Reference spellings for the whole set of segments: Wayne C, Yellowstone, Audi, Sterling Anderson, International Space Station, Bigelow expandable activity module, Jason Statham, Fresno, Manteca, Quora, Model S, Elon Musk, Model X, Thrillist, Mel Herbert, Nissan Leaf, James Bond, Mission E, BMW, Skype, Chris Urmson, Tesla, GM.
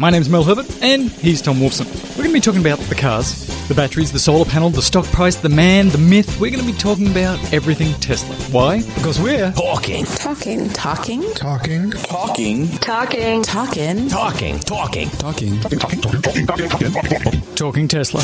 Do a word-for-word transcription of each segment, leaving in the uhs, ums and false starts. My name's Mel Herbert, and he's Tom Wolfson. We're going to be talking about the cars, the batteries, the solar panel, the stock price, the man, the myth. We're going to be talking about everything Tesla. Why? Because we're talking. Talking. Talking. Talking. Talking. Talking. Talking. Talking. Talking. Talking. Talking. Talking Tesla.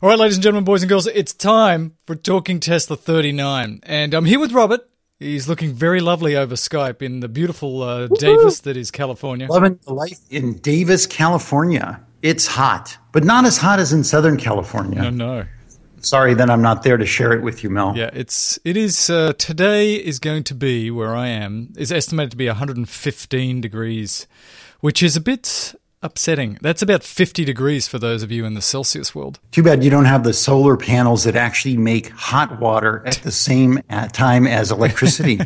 All right, ladies and gentlemen, boys and girls, it's time for Talking Tesla thirty-nine. And I'm here with Robert. He's looking very lovely over Skype in the beautiful uh, Davis that is California. Loving the life in Davis, California. It's hot, but not as hot as in Southern California. No, no. Sorry that I'm not there to share it with you, Mel. Yeah, it's, it is, uh, today is going to be, where I am, is estimated to be one hundred fifteen degrees, which is a bit upsetting. That's about fifty degrees for those of you in the Celsius world. Too bad you don't have the solar panels that actually make hot water at the same time as electricity.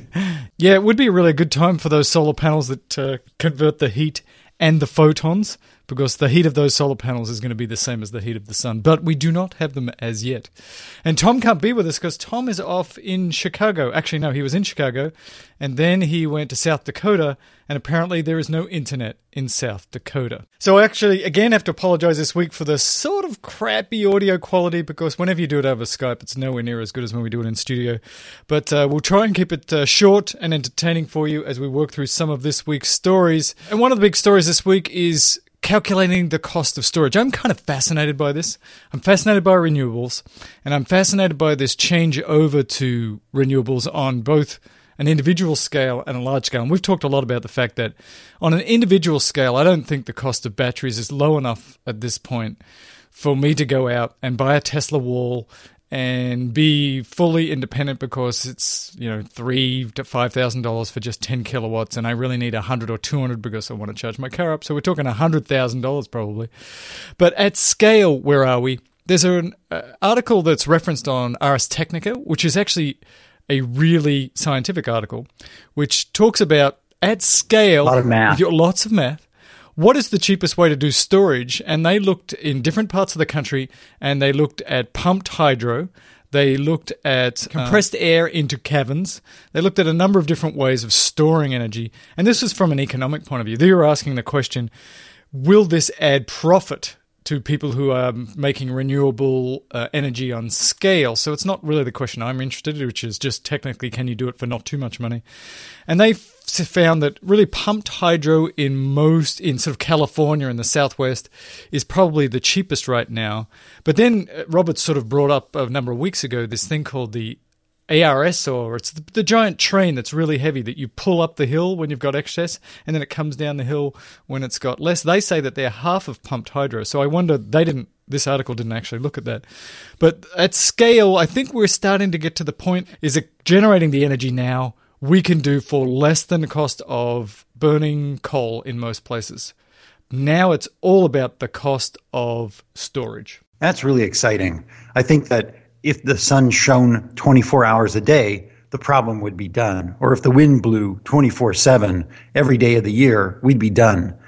Yeah, it would be really a good time for those solar panels that uh, convert the heat and the photons, because the heat of those solar panels is going to be the same as the heat of the sun. But we do not have them as yet. And Tom can't be with us because Tom is off in Chicago. Actually, no, he was in Chicago, and then he went to South Dakota, and apparently there is no internet in South Dakota. So I actually, again, have to apologize this week for the sort of crappy audio quality, because whenever you do it over Skype, it's nowhere near as good as when we do it in studio. But uh, we'll try and keep it uh, short and entertaining for you as we work through some of this week's stories. And one of the big stories this week is calculating the cost of storage. I'm kind of fascinated by this. I'm fascinated by renewables, and I'm fascinated by this change over to renewables on both an individual scale and a large scale. And we've talked a lot about the fact that on an individual scale, I don't think the cost of batteries is low enough at this point for me to go out and buy a Tesla wall and be fully independent, because it's, you know, three to five thousand dollars for just ten kilowatts, and I really need a hundred or two hundred because I want to charge my car up. So we're talking a hundred thousand dollars probably. But at scale, where are we? There's an uh, article that's referenced on Ars Technica, which is actually a really scientific article, which talks about at scale, a lot of math. lots of math. What is the cheapest way to do storage? And they looked in different parts of the country, and they looked at pumped hydro. They looked at compressed uh, air into caverns. They looked at a number of different ways of storing energy. And this was from an economic point of view. They were asking the question, will this add profit to people who are making renewable uh, energy on scale? So it's not really the question I'm interested in, which is just technically, can you do it for not too much money? And they found that really pumped hydro in most, in sort of California and the Southwest, is probably the cheapest right now. But then Robert sort of brought up a number of weeks ago this thing called the A R S, or it's the, the giant train that's really heavy that you pull up the hill when you've got excess, and then it comes down the hill when it's got less. They say that they're half of pumped hydro. So I wonder, they didn't, this article didn't actually look at that. But at scale, I think we're starting to get to the point, is it generating the energy now we can do for less than the cost of burning coal in most places. Now it's all about the cost of storage. That's really exciting. I think that if the sun shone twenty-four hours a day, the problem would be done. Or if the wind blew twenty-four seven every day of the year, we'd be done.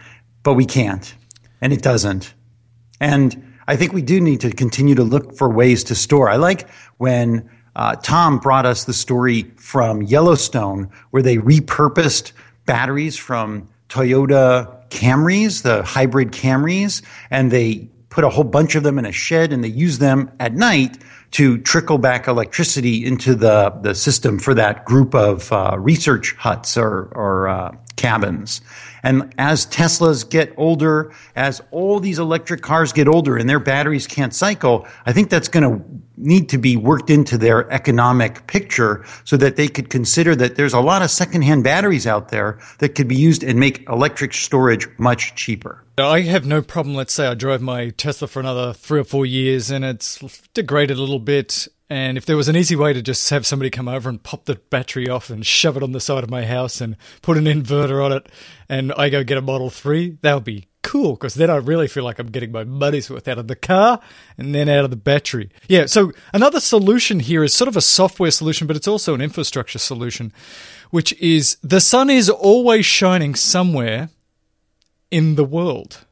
But we can't, and it doesn't. And I think we do need to continue to look for ways to store. I like when uh, Tom brought us the story from Yellowstone, where they repurposed batteries from Toyota Camrys, the hybrid Camrys, and they put a whole bunch of them in a shed, and they use them at night to trickle back electricity into the, the system for that group of uh, research huts or, or uh, cabins. And as Teslas get older, as all these electric cars get older and their batteries can't cycle, I think that's going to need to be worked into their economic picture so that they could consider that there's a lot of secondhand batteries out there that could be used and make electric storage much cheaper. I have no problem. Let's say I drove my Tesla for another three or four years and it's degraded a little bit. And if there was an easy way to just have somebody come over and pop the battery off and shove it on the side of my house and put an inverter on it, and I go get a Model three, that would be cool, because then I really feel like I'm getting my money's worth out of the car and then out of the battery. Yeah, so another solution here is sort of a software solution, but it's also an infrastructure solution, which is the sun is always shining somewhere in the world.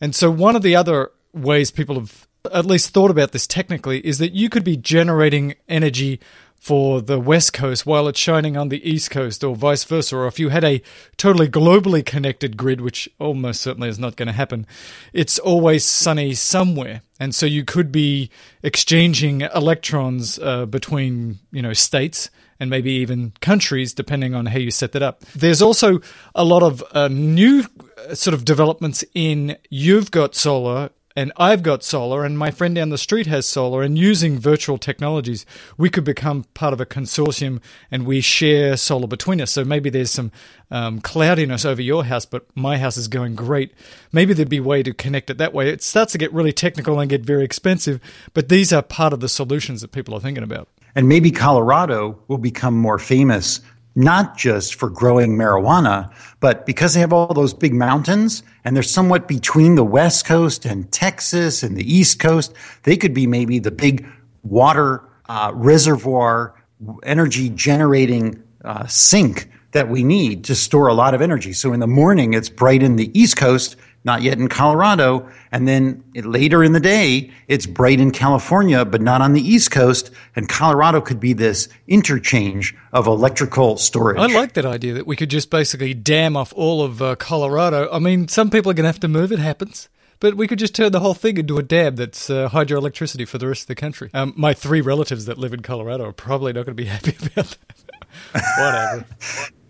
And so one of the other ways people have at least thought about this technically is that you could be generating energy for the West Coast while it's shining on the East Coast, or vice versa, or if you had a totally globally connected grid, which almost certainly is not going to happen, it's always sunny somewhere. And so you could be exchanging electrons uh, between, you know, states and maybe even countries, depending on how you set that up. There's also a lot of uh, new sort of developments in you've got solar and I've got solar and my friend down the street has solar, and using virtual technologies, we could become part of a consortium and we share solar between us. So maybe there's some um, cloudiness over your house, but my house is going great. Maybe there'd be a way to connect it that way. It starts to get really technical and get very expensive, but these are part of the solutions that people are thinking about. And maybe Colorado will become more famous, not just for growing marijuana, but because they have all those big mountains and they're somewhat between the West Coast and Texas and the East Coast, they could be maybe the big water uh, reservoir, energy generating uh, sink that we need to store a lot of energy. So in the morning, it's bright in the East Coast, not yet in Colorado, and then later in the day, it's bright in California, but not on the East Coast, and Colorado could be this interchange of electrical storage. I like that idea that we could just basically dam off all of uh, Colorado. I mean, some people are going to have to move, it happens. But we could just turn the whole thing into a dam that's uh, hydroelectricity for the rest of the country. Um, my three relatives that live in Colorado are probably not going to be happy about that. Whatever.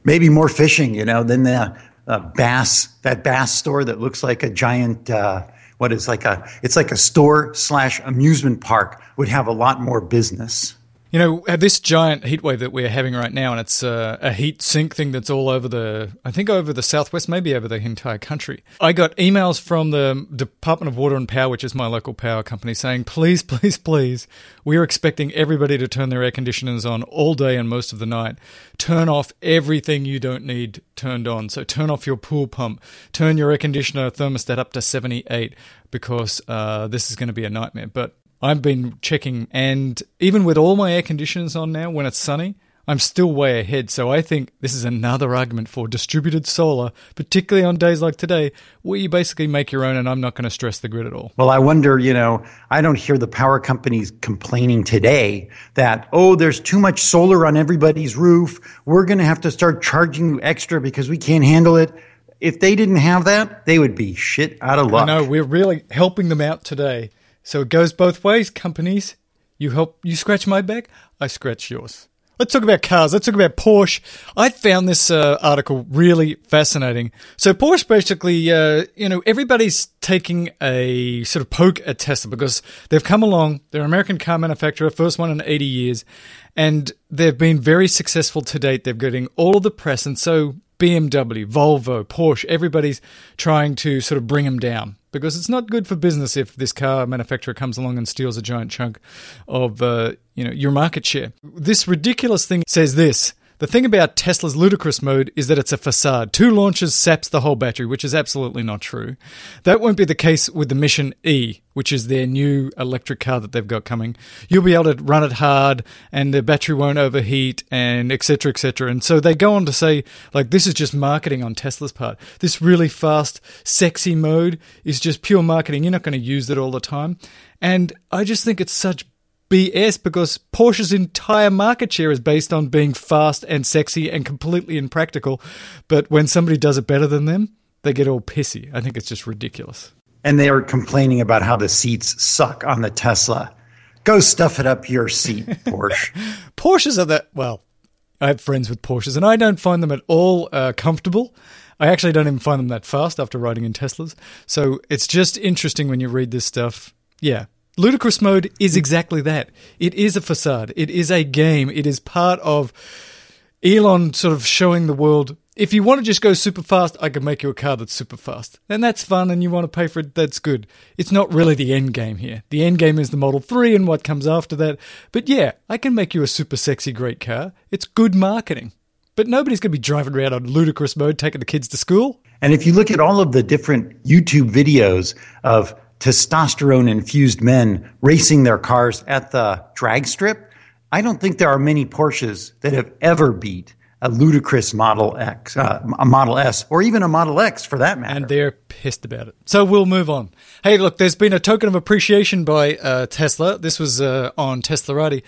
Maybe more fishing, you know, than the uh, bass, that bass store that looks like a giant, uh, what is like a, it's like a store slash amusement park would have a lot more business. You know, this giant heat wave that we're having right now, and it's uh, a heat sink thing that's all over the, I think over the Southwest, maybe over the entire country. I got emails from the Department of Water and Power, which is my local power company, saying, please, please, please, we're expecting everybody to turn their air conditioners on all day and most of the night. Turn off everything you don't need turned on. So turn off your pool pump. Turn your air conditioner thermostat up to seventy-eight because uh, this is going to be a nightmare. But I've been checking, and even with all my air conditioners on now when it's sunny, I'm still way ahead. So I think this is another argument for distributed solar, particularly on days like today, where you basically make your own and I'm not going to stress the grid at all. Well, I wonder, you know, I don't hear the power companies complaining today that, oh, there's too much solar on everybody's roof. We're going to have to start charging you extra because we can't handle it. If they didn't have that, they would be shit out of luck. No, we're really helping them out today. So it goes both ways, companies. You help, you scratch my back, I scratch yours. Let's talk about cars. Let's talk about Porsche. I found this uh, article really fascinating. So Porsche basically, uh, you know, everybody's taking a sort of poke at Tesla because they've come along. They're an American car manufacturer, first one in eighty years, and they've been very successful to date. They're getting all of the press, and so B M W, Volvo, Porsche, everybody's trying to sort of bring them down because it's not good for business if this car manufacturer comes along and steals a giant chunk of uh, you know, your market share. This ridiculous thing says this. The thing about Tesla's ludicrous mode is that it's a facade. Two launches saps the whole battery, which is absolutely not true. That won't be the case with the Mission E, which is their new electric car that they've got coming. You'll be able to run it hard and the battery won't overheat and et cetera, et cetera. And so they go on to say, like, this is just marketing on Tesla's part. This really fast, sexy mode is just pure marketing. You're not going to use it all the time. And I just think it's such B S because Porsche's entire market share is based on being fast and sexy and completely impractical. But when somebody does it better than them, they get all pissy. I think it's just ridiculous. And they are complaining about how the seats suck on the Tesla. Go stuff it up your seat, Porsche. Porsches are that, well, I have friends with Porsches and I don't find them at all uh, comfortable. I actually don't even find them that fast after riding in Teslas. So it's just interesting when you read this stuff. Yeah. Ludicrous mode is exactly that. It is a facade. It is a game. It is part of Elon sort of showing the world, if you want to just go super fast, I can make you a car that's super fast. And that's fun and you want to pay for it, that's good. It's not really the end game here. The end game is the Model three and what comes after that. But yeah, I can make you a super sexy great car. It's good marketing. But nobody's going to be driving around on ludicrous mode taking the kids to school. And if you look at all of the different YouTube videos of testosterone-infused men racing their cars at the drag strip, I don't think there are many Porsches that have ever beat a ludicrous Model X, uh, a Model S, or even a Model X for that matter. And they're pissed about it. So we'll move on. Hey, look, there's been a token of appreciation by uh, Tesla. This was uh, on Teslarati,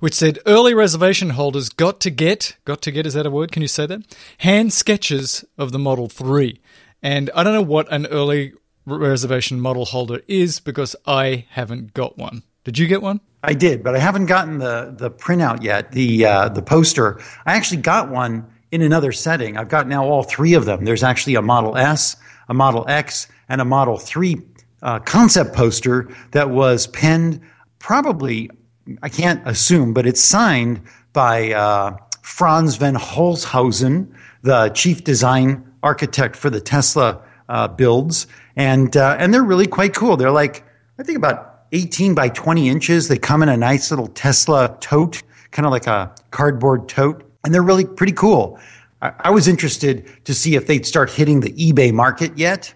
which said early reservation holders got to get, got to get, is that a word? Can you say that? Hand sketches of the Model three. And I don't know what an early reservation model holder is because I haven't got one. Did you get one? I did, but I haven't gotten the, the printout yet, the uh, the poster. I actually got one in another setting. I've got now all three of them. There's actually a Model S, a Model X, and a Model three uh, concept poster that was penned probably, I can't assume, but it's signed by uh, Franz von Holzhausen, the chief design architect for the Tesla uh, builds. And, uh, and they're really quite cool. They're like, I think about eighteen by twenty inches. They come in a nice little Tesla tote, kind of like a cardboard tote, and they're really pretty cool. I, I was interested to see if they'd start hitting the eBay market yet,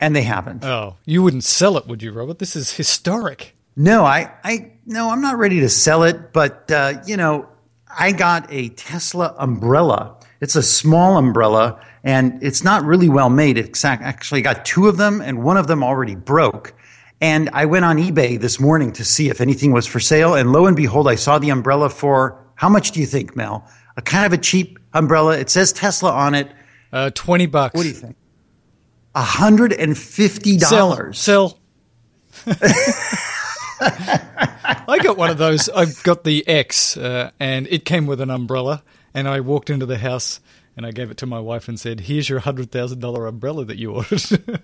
and they haven't. Oh, you wouldn't sell it, would you, Robert? This is historic. No, I, I no, I'm not ready to sell it, but uh, you know, I got a Tesla umbrella. It's a small umbrella, and it's not really well made. It's actually got two of them, and one of them already broke. And I went on eBay this morning to see if anything was for sale. And lo and behold, I saw the umbrella for, how much do you think, Mel? A kind of a cheap umbrella. It says Tesla on it. Uh, twenty bucks. What do you think? one hundred fifty dollars. Sell. Sell. I got one of those. I've got the X, uh, and it came with an umbrella. And I walked into the house, and I gave it to my wife and said, here's your one hundred thousand dollars umbrella that you ordered.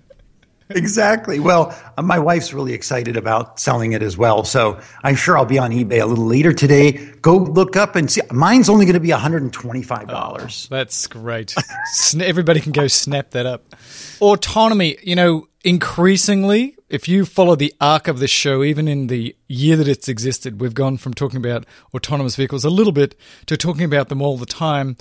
Exactly. Well, my wife's really excited about selling it as well. So I'm sure I'll be on eBay a little later today. Go look up and see. Mine's only going to be one hundred twenty-five dollars. Oh, that's great. Everybody can go snap that up. Autonomy. You know, increasingly, if you follow the arc of this show, even in the year that it's existed, we've gone from talking about autonomous vehicles a little bit to talking about them all the time.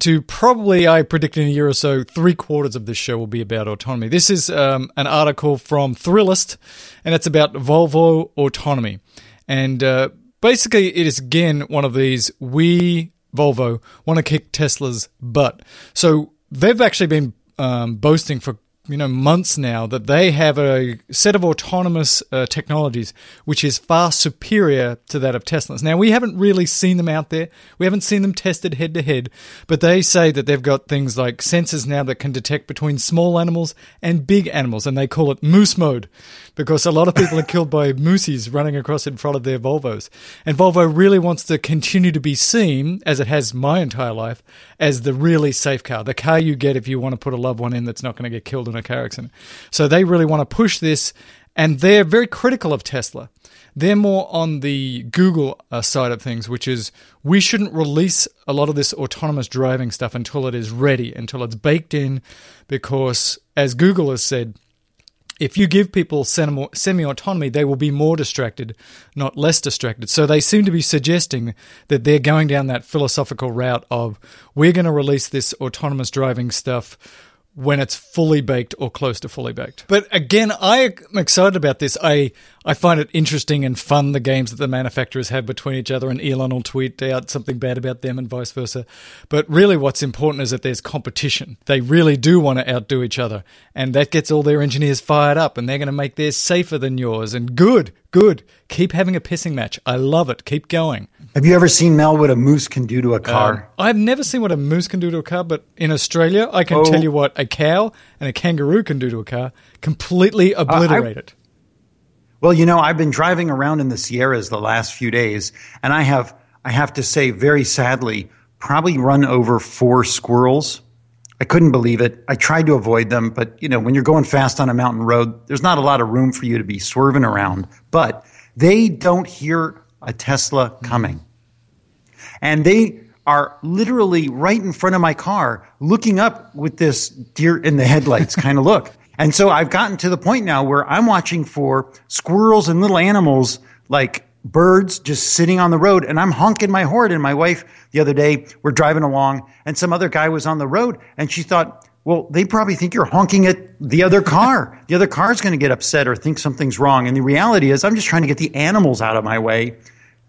To probably, I predict in a year or so, three quarters of this show will be about autonomy. This is um, an article from Thrillist, and it's about Volvo autonomy. And uh, basically, it is again one of these, we, Volvo, want to kick Tesla's butt. So they've actually been um, boasting for you know months now that they have a set of autonomous uh, technologies which is far superior to that of Tesla's. Now, we haven't really seen them out there. We haven't seen them tested head-to-head, but they say that they've got things like sensors now that can detect between small animals and big animals, and they call it moose mode because a lot of people are killed by moosies running across in front of their Volvos. And Volvo really wants to continue to be seen, as it has my entire life, as the really safe car, the car you get if you want to put a loved one in that's not going to get killed in a car accident. So they really want to push this, and they're very critical of Tesla. They're more on the Google side of things, which is we shouldn't release a lot of this autonomous driving stuff until it is ready, until it's baked in, because as Google has said, if you give people semi-autonomy, they will be more distracted, not less distracted. So they seem to be suggesting that they're going down that philosophical route of we're going to release this autonomous driving stuff when it's fully baked or close to fully baked. But again, I'm excited about this. I, I find it interesting and fun, the games that the manufacturers have between each other, and Elon will tweet out something bad about them and vice versa. But really what's important is that there's competition. They really do want to outdo each other, and that gets all their engineers fired up, and they're going to make theirs safer than yours. And good, good. Keep having a pissing match. I love it. Keep going. Have you ever seen, Mel, what a moose can do to a car? Uh, I've never seen what a moose can do to a car, but in Australia, I can oh. tell you what a cow and a kangaroo can do to a car. Completely obliterate uh, I, it. Well, you know, I've been driving around in the Sierras the last few days, and I have, I have to say, very sadly, probably run over four squirrels. I couldn't believe it. I tried to avoid them, but, you know, when you're going fast on a mountain road, there's not a lot of room for you to be swerving around. But they don't hear a Tesla coming. And they are literally right in front of my car looking up with this deer in the headlights kind of look. And so I've gotten to the point now where I'm watching for squirrels and little animals like birds just sitting on the road, and I'm honking my horn. And my wife the other day, we're driving along, and some other guy was on the road, and she thought, well, they probably think you're honking at the other car. The other car's going to get upset or think something's wrong. And the reality is I'm just trying to get the animals out of my way,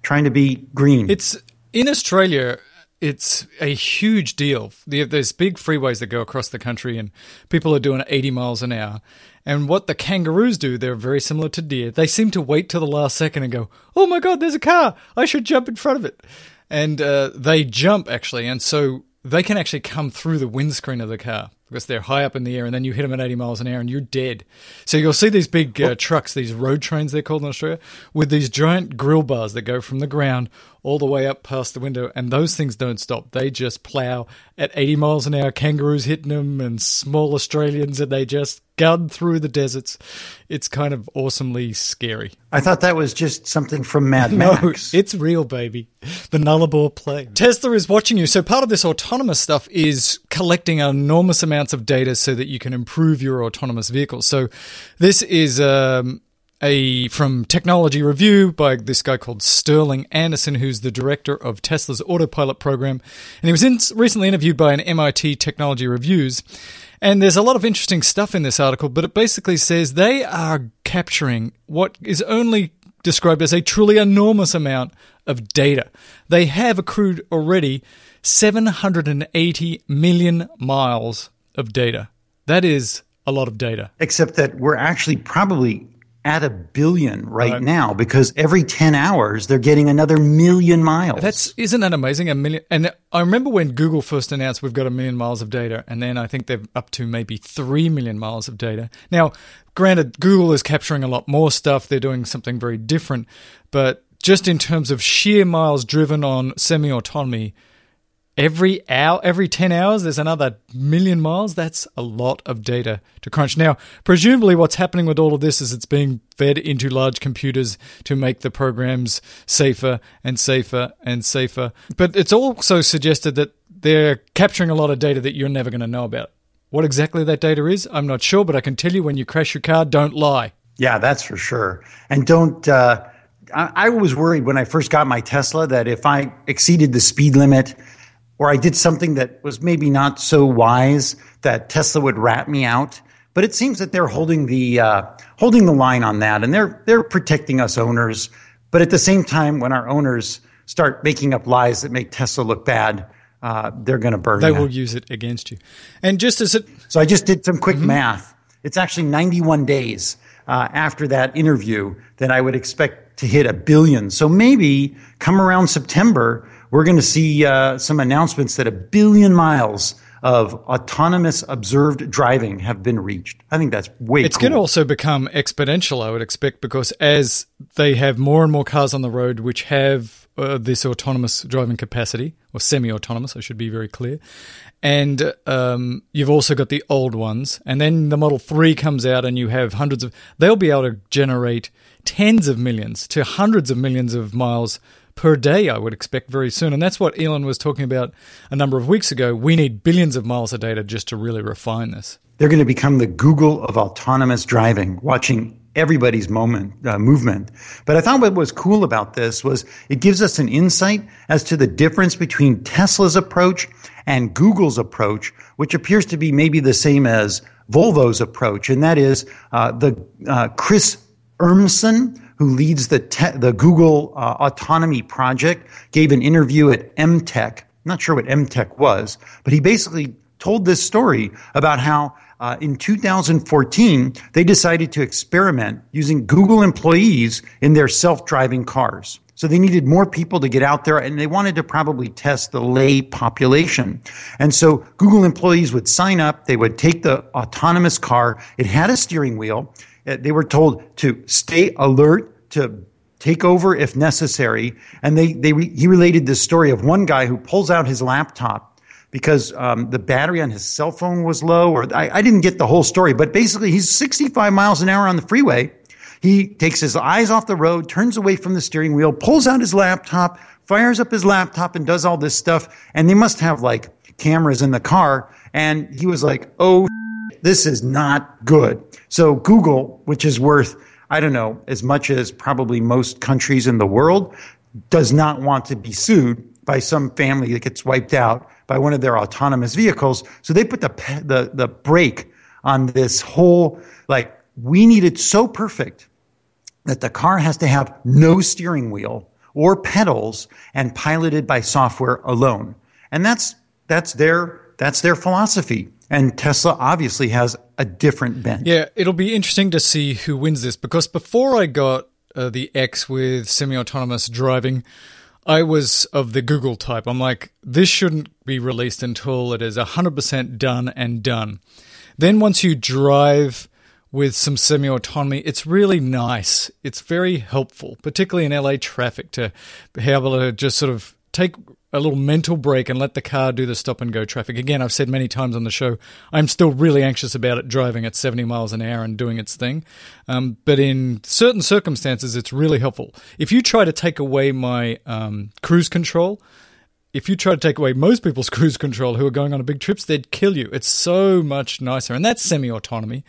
trying to be green. It's in Australia, it's a huge deal. There's big freeways that go across the country and people are doing eighty miles an hour. And what the kangaroos do, they're very similar to deer. They seem to wait till the last second and go, oh my God, there's a car. I should jump in front of it. And uh, they jump, actually. And so they can actually come through the windscreen of the car because they're high up in the air, and then you hit them at eighty miles an hour and you're dead. So you'll see these big uh, trucks, these road trains they're called in Australia, with these giant grill bars that go from the ground all the way up past the window, and those things don't stop. They just plow at eighty miles an hour, kangaroos hitting them and small Australians, and they just gun through the deserts. It's kind of awesomely scary. I thought that was just something from Mad Max. No, it's real, baby. The Nullarbor Plain. Tesla is watching you. So part of this autonomous stuff is collecting enormous amounts of data so that you can improve your autonomous vehicles. So this is... Um, A from Technology Review by this guy called Sterling Anderson, who's the director of Tesla's autopilot program. And he was in, recently interviewed by an M I T Technology Reviews. And there's a lot of interesting stuff in this article, but it basically says they are capturing what is only described as a truly enormous amount of data. They have accrued already seven hundred eighty million miles of data. That is a lot of data. Except that we're actually probably... at a billion right, right now, because every ten hours they're getting another million miles. That's isn't that amazing? A million. And I remember when Google first announced we've got a million miles of data, and then I think they're up to maybe three million miles of data. Now, granted, Google is capturing a lot more stuff. They're doing something very different. But just in terms of sheer miles driven on semi-autonomy, every hour, every ten hours, there's another million miles. That's a lot of data to crunch. Now, presumably what's happening with all of this is it's being fed into large computers to make the programs safer and safer and safer. But it's also suggested that they're capturing a lot of data that you're never going to know about. What exactly that data is, I'm not sure, but I can tell you when you crash your car, don't lie. Yeah, that's for sure. And don't... Uh, I-, I was worried when I first got my Tesla that if I exceeded the speed limit... or I did something that was maybe not so wise, that Tesla would rat me out. But it seems that they're holding the uh, holding the line on that, and they're they're protecting us owners. But at the same time, when our owners start making up lies that make Tesla look bad, uh, they're going to burn. They will use it against you. And just as it, so I just did some quick mm-hmm. math. It's actually ninety-one days uh, after that interview that I would expect to hit a billion. So maybe come around September, we're going to see uh, some announcements that a billion miles of autonomous observed driving have been reached. I think that's way It's cool. going to also become exponential, I would expect, because as they have more and more cars on the road which have uh, this autonomous driving capacity, or semi-autonomous, I should be very clear, and um, you've also got the old ones, and then the Model three comes out and you have hundreds of... They'll be able to generate tens of millions to hundreds of millions of miles per day, I would expect very soon. And that's what Elon was talking about a number of weeks ago. We need billions of miles of data just to really refine this. They're going to become the Google of autonomous driving, watching everybody's moment uh, movement. But I thought what was cool about this was it gives us an insight as to the difference between Tesla's approach and Google's approach, which appears to be maybe the same as Volvo's approach. And that is uh, the uh, Chris Urmson, who leads the te- the Google uh, Autonomy Project, gave an interview at M Tech. I'm not sure what M Tech was, but he basically told this story about how uh, in two thousand fourteen, they decided to experiment using Google employees in their self-driving cars. So they needed more people to get out there, and they wanted to probably test the lay population. And so Google employees would sign up. They would take the autonomous car. It had a steering wheel. They were told to stay alert, to take over if necessary. And they, they re- he related this story of one guy who pulls out his laptop because um, the battery on his cell phone was low. Or I, I didn't get the whole story, but basically he's sixty-five miles an hour on the freeway. He takes his eyes off the road, turns away from the steering wheel, pulls out his laptop, fires up his laptop, and does all this stuff. And they must have like cameras in the car. And he was like, oh, this is not good. So Google, which is worth, I don't know, as much as probably most countries in the world, does not want to be sued by some family that gets wiped out by one of their autonomous vehicles. So they put the the, the brake on this whole, like, we need it so perfect that the car has to have no steering wheel or pedals and piloted by software alone. And that's that's their that's their philosophy. And Tesla obviously has a different bent. Yeah, it'll be interesting to see who wins this, because before I got uh, the X with semi-autonomous driving, I was of the Google type. I'm like, this shouldn't be released until it is one hundred percent done and done. Then once you drive with some semi-autonomy, it's really nice. It's very helpful, particularly in L A traffic, to be able to just sort of take a little mental break and let the car do the stop-and-go traffic. Again, I've said many times on the show, I'm still really anxious about it driving at seventy miles an hour and doing its thing. Um, but in certain circumstances, it's really helpful. If you try to take away my um, cruise control, if you try to take away most people's cruise control who are going on big trips, they'd kill you. It's so much nicer, and that's semi-autonomy.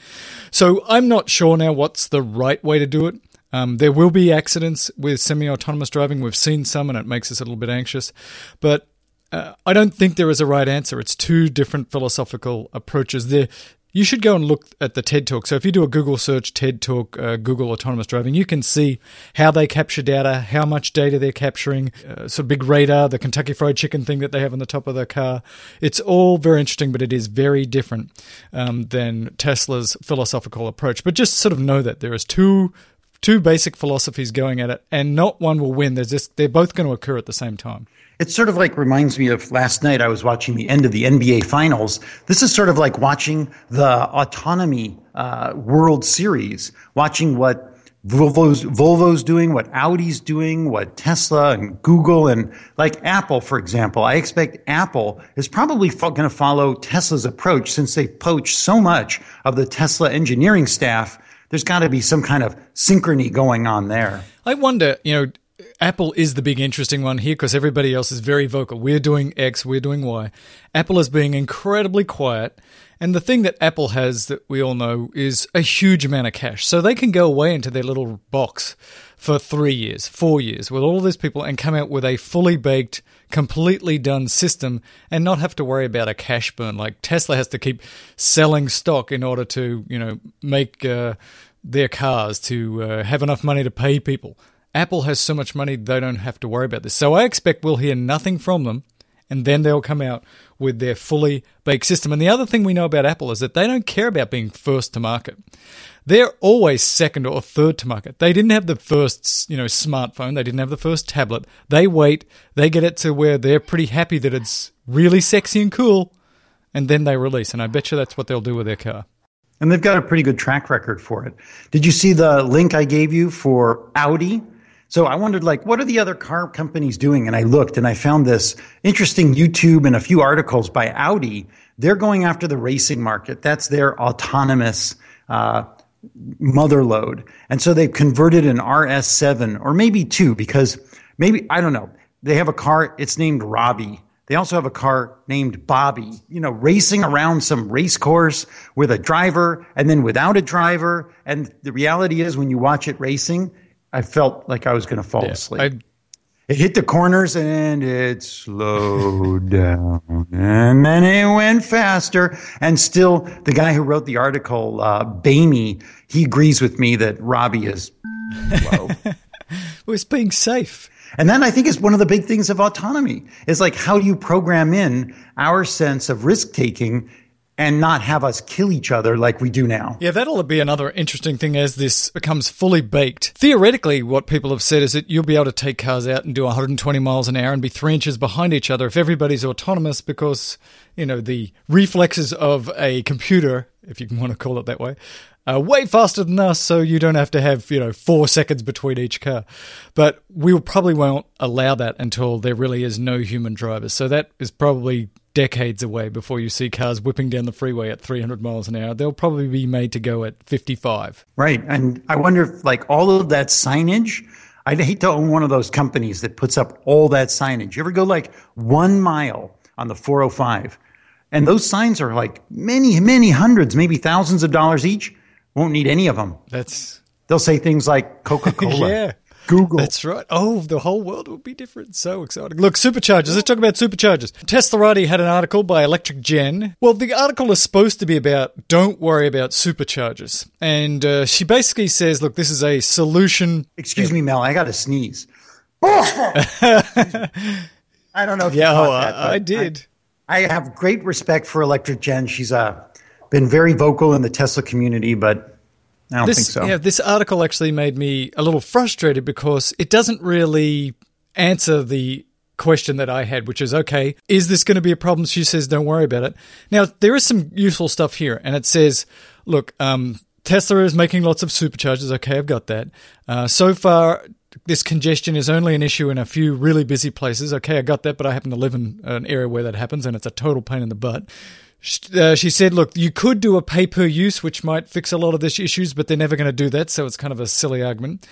So I'm not sure now what's the right way to do it. Um, there will be accidents with semi-autonomous driving. We've seen some, and it makes us a little bit anxious. But uh, I don't think there is a right answer. It's two different philosophical approaches. There, you should go and look at the TED Talk. So if you do a Google search, TED Talk, uh, Google autonomous driving, you can see how they capture data, how much data they're capturing, uh, so big radar, the Kentucky Fried Chicken thing that they have on the top of their car. It's all very interesting, but it is very different um, than Tesla's philosophical approach. But just sort of know that there is two Two basic philosophies going at it, and not one will win. There's just, they're both going to occur at the same time. It sort of like reminds me of last night. I was watching the end of the N B A Finals. This is sort of like watching the autonomy uh, World Series, watching what Volvo's, Volvo's doing, what Audi's doing, what Tesla and Google and like Apple, for example. I expect Apple is probably fo- going to follow Tesla's approach, since they poach so much of the Tesla engineering staff. There's got to be some kind of synchrony going on there. I wonder, you know, Apple is the big interesting one here, because everybody else is very vocal. We're doing X, we're doing Y. Apple is being incredibly quiet. And the thing that Apple has that we all know is a huge amount of cash. So they can go away into their little box for three years, four years with all these people and come out with a fully baked, completely done system and not have to worry about a cash burn. Like Tesla has to keep selling stock in order to, you know, make uh, their cars to uh, have enough money to pay people. Apple has so much money, they don't have to worry about this. So I expect we'll hear nothing from them, and then they'll come out with their fully baked system. And the other thing we know about Apple is that they don't care about being first to market. They're always second or third to market. They didn't have the first, you know, smartphone. They didn't have the first tablet. They wait. They get it to where they're pretty happy that it's really sexy and cool, and then they release. And I bet you that's what they'll do with their car. And they've got a pretty good track record for it. Did you see the link I gave you for Audi? So I wondered, like, what are the other car companies doing? And I looked, and I found this interesting YouTube and a few articles by Audi. They're going after the racing market. That's their autonomous uh, mother load. And so they've converted an R S seven, or maybe two, because maybe, I don't know, they have a car, it's named Robbie. They also have a car named Bobby, you know, racing around some race course with a driver and then without a driver. And the reality is, when you watch it racing, I felt like I was going to fall yeah, asleep. I, it hit the corners and it slowed down. And then it went faster. And still, the guy who wrote the article, uh, Bamey, he agrees with me that Robbie is slow. Well, it's being safe. And that, I think, is one of the big things of autonomy. It's like, how do you program in our sense of risk-taking and not have us kill each other like we do now? Yeah, that'll be another interesting thing as this becomes fully baked. Theoretically, what people have said is that you'll be able to take cars out and do one hundred twenty miles an hour and be three inches behind each other if everybody's autonomous, because, you know, the reflexes of a computer, if you want to call it that way, are way faster than us, so you don't have to have, you know, four seconds between each car. But we probably won't allow that until there really is no human drivers. So that is probably decades away before you see cars whipping down the freeway at three hundred miles an hour. They'll probably be made to go at fifty-five. Right. And I wonder if, like, all of that signage, I'd hate to own one of those companies that puts up all that signage. You ever go like one mile on the four oh five? And those signs are like many, many hundreds, maybe thousands of dollars each. Won't need any of them. That's They'll say things like Coca-Cola. Yeah. Google. That's right. Oh, the whole world will be different. So exciting. Look, superchargers. Let's talk about superchargers. Teslarati had an article by Electric Gen. Well, the article is supposed to be about don't worry about superchargers. And uh, she basically says, look, this is a solution. Excuse me, Mel. I got to sneeze. I I don't know if yeah, you caught that. But I did. I, I have great respect for Electric Jen. She's uh, been very vocal in the Tesla community, but I don't this, think so. Yeah, this article actually made me a little frustrated because it doesn't really answer the question that I had, which is, okay, is this going to be a problem? She says, don't worry about it. Now, there is some useful stuff here, and it says, look, um, Tesla is making lots of superchargers. Okay, I've got that. Uh, so far, this congestion is only an issue in a few really busy places. Okay, I got that, but I happen to live in an area where that happens, and it's a total pain in the butt. Uh, she said, look, you could do a pay-per-use, which might fix a lot of these issues, but they're never going to do that, so it's kind of a silly argument.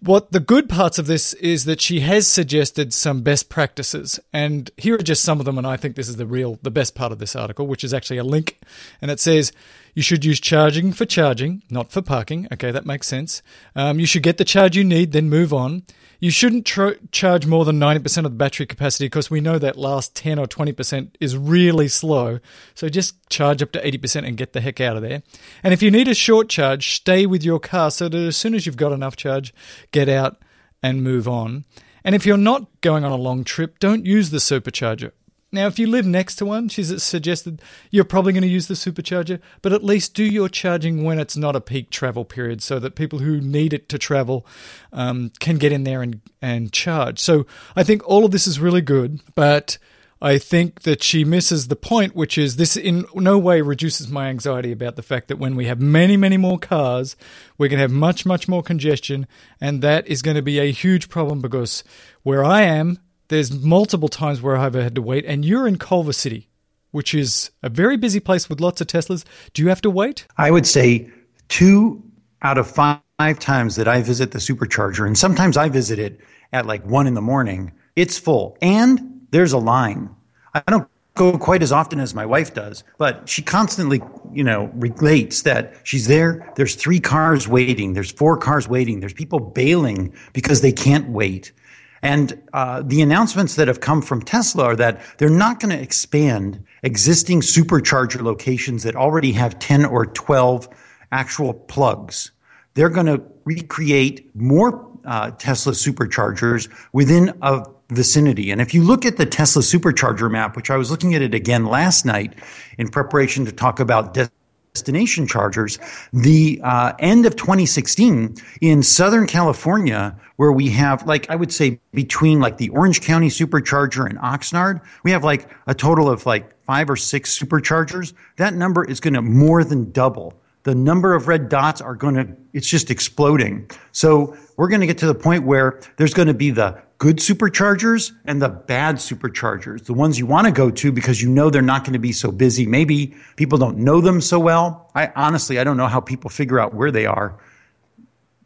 What the good parts of this is that she has suggested some best practices, and here are just some of them, and I think this is the real, the best part of this article, which is actually a link, and it says you should use charging for charging, not for parking. Okay, that makes sense. Um, you should get the charge you need, then move on. You shouldn't tr- charge more than ninety percent of the battery capacity because we know that last ten or twenty percent is really slow. So just charge up to eighty percent and get the heck out of there. And if you need a short charge, stay with your car so that as soon as you've got enough charge, get out and move on. And if you're not going on a long trip, don't use the supercharger. Now, if you live next to one, she's suggested you're probably going to use the supercharger, but at least do your charging when it's not a peak travel period so that people who need it to travel um, can get in there and, and charge. So I think all of this is really good, but I think that she misses the point, which is this in no way reduces my anxiety about the fact that when we have many, many more cars, we're going to have much, much more congestion, and that is going to be a huge problem because where I am, there's multiple times where I've had to wait, and you're in Culver City, which is a very busy place with lots of Teslas. Do you have to wait? I would say two out of five times that I visit the supercharger, and sometimes I visit it at like one in the morning, it's full, and there's a line. I don't go quite as often as my wife does, but she constantly, you know, relates that she's there, there's three cars waiting, there's four cars waiting, there's people bailing because they can't wait. And uh, the announcements that have come from Tesla are that they're not going to expand existing supercharger locations that already have ten or twelve actual plugs. They're going to recreate more uh, Tesla superchargers within a vicinity. And if you look at the Tesla supercharger map, which I was looking at it again last night in preparation to talk about de- destination chargers, the uh, end of twenty sixteen in Southern California, where we have, like, I would say between like the Orange County supercharger and Oxnard, we have like a total of like five or six superchargers. That number is going to more than double. The number of red dots are going to, it's just exploding. So we're going to get to the point where there's going to be the good superchargers and the bad superchargers, the ones you want to go to because you know they're not going to be so busy. Maybe people don't know them so well. I honestly, I don't know how people figure out where they are.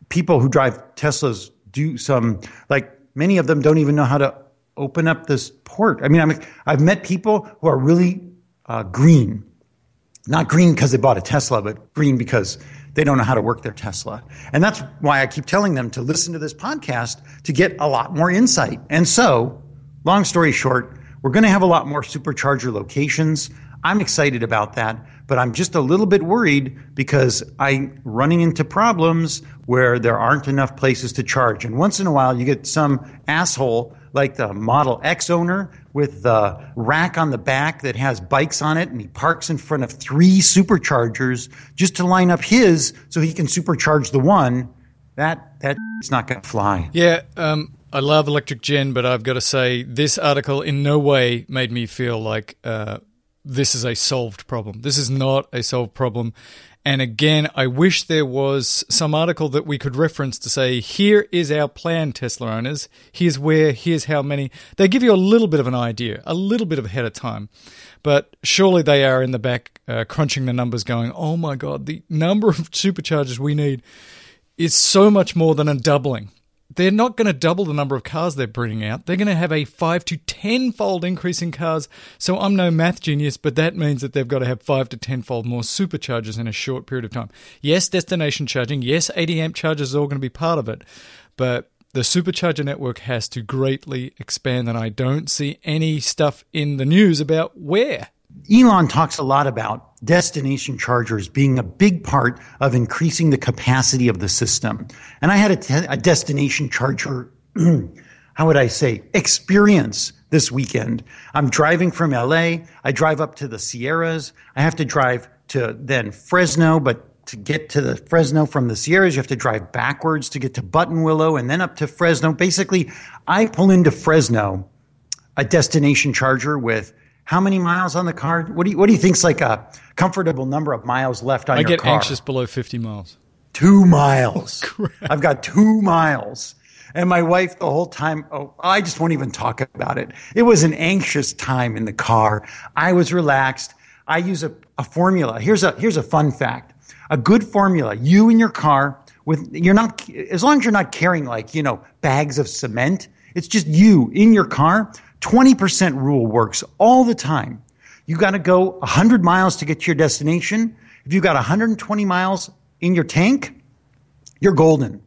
People who drive Teslas do some, like many of them don't even know how to open up this port. I mean, I'm, I've met people who are really uh, green, not green because they bought a Tesla, but green because they don't know how to work their Tesla. And that's why I keep telling them to listen to this podcast to get a lot more insight. And so, long story short, we're going to have a lot more supercharger locations. I'm excited about that, but I'm just a little bit worried because I'm running into problems where there aren't enough places to charge. And once in a while, you get some asshole like the Model X owner with the rack on the back that has bikes on it, and he parks in front of three superchargers just to line up his so he can supercharge the one. That that is not going to fly. Yeah, um, I love Electric Jen, but I've got to say this article in no way made me feel like uh, this is a solved problem. This is not a solved problem. And again, I wish there was some article that we could reference to say, here is our plan, Tesla owners. Here's where, here's how many. They give you a little bit of an idea, a little bit of ahead of time. But surely they are in the back uh, crunching the numbers going, oh my God, the number of superchargers we need is so much more than a doubling. They're not going to double the number of cars they're bringing out. They're going to have a five to ten-fold increase in cars. So I'm no math genius, but that means that they've got to have five to ten-fold more superchargers in a short period of time. Yes, destination charging. Yes, eighty-amp chargers are all going to be part of it. But the supercharger network has to greatly expand, and I don't see any stuff in the news about where. Elon talks a lot about destination chargers being a big part of increasing the capacity of the system. And I had a, te- a destination charger how would I say, experience this weekend. I'm driving from L A. I drive up to the Sierras. I have to drive to then Fresno, but to get to the Fresno from the Sierras, you have to drive backwards to get to Buttonwillow and then up to Fresno. Basically, I pull into Fresno, a destination charger with how many miles on the car? What do you, what do you think's like a comfortable number of miles left on I your car? I get anxious below fifty miles. Two miles. Oh, I've got two miles. And my wife the whole time, oh, I just won't even talk about it. It was an anxious time in the car. I was relaxed. I use a, a formula. Here's a here's a fun fact. A good formula, you in your car, with you're not as long as you're not carrying like, you know, bags of cement, it's just you in your car. twenty percent rule works all the time. You got to go one hundred miles to get to your destination. If you've got one hundred twenty miles in your tank, you're golden.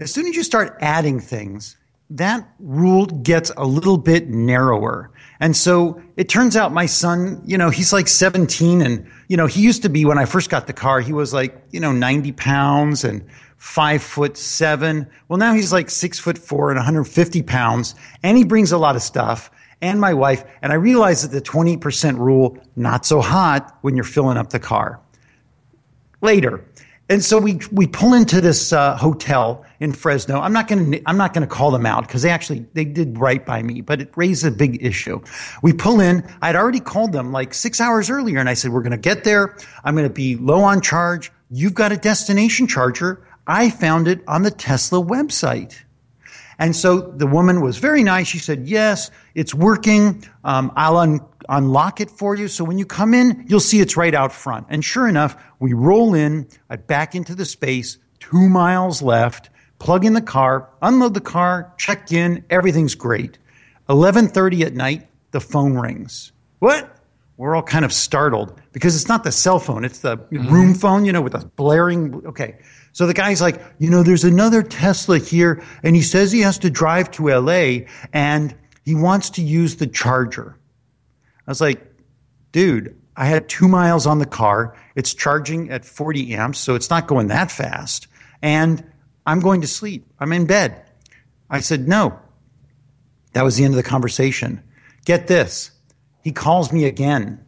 As soon as you start adding things, that rule gets a little bit narrower. And so it turns out my son, you know, he's like seventeen and, you know, he used to be, when I first got the car, he was like, you know, ninety pounds and five foot seven. Well, now he's like six foot four and one hundred fifty pounds and he brings a lot of stuff and my wife. And I realized that the twenty percent rule, not so hot when you're filling up the car later. And so we we pull into this uh, hotel in Fresno. I'm not going to I'm not going to call them out because they actually they did right by me, but it raised a big issue. We pull in. I'd already called them like six hours earlier, and I said, "We're going to get there. I'm going to be low on charge. You've got a destination charger. I found it on the Tesla website." And so the woman was very nice. She said, "Yes, it's working. Um, I'll un- unlock it for you. So when you come in, you'll see it's right out front." And sure enough, we roll in. I back into the space, two miles left, plug in the car, unload the car, check in. Everything's great. eleven thirty at night, the phone rings. What? We're all kind of startled because it's not the cell phone. It's the mm-hmm. room phone, you know, with a blaring. Okay. So the guy's like, you know, there's another Tesla here, and he says he has to drive to L A, and he wants to use the charger. I was like, dude, I had two miles on the car. It's charging at forty amps, so it's not going that fast, and I'm going to sleep. I'm in bed. I said, no. That was the end of the conversation. Get this. He calls me again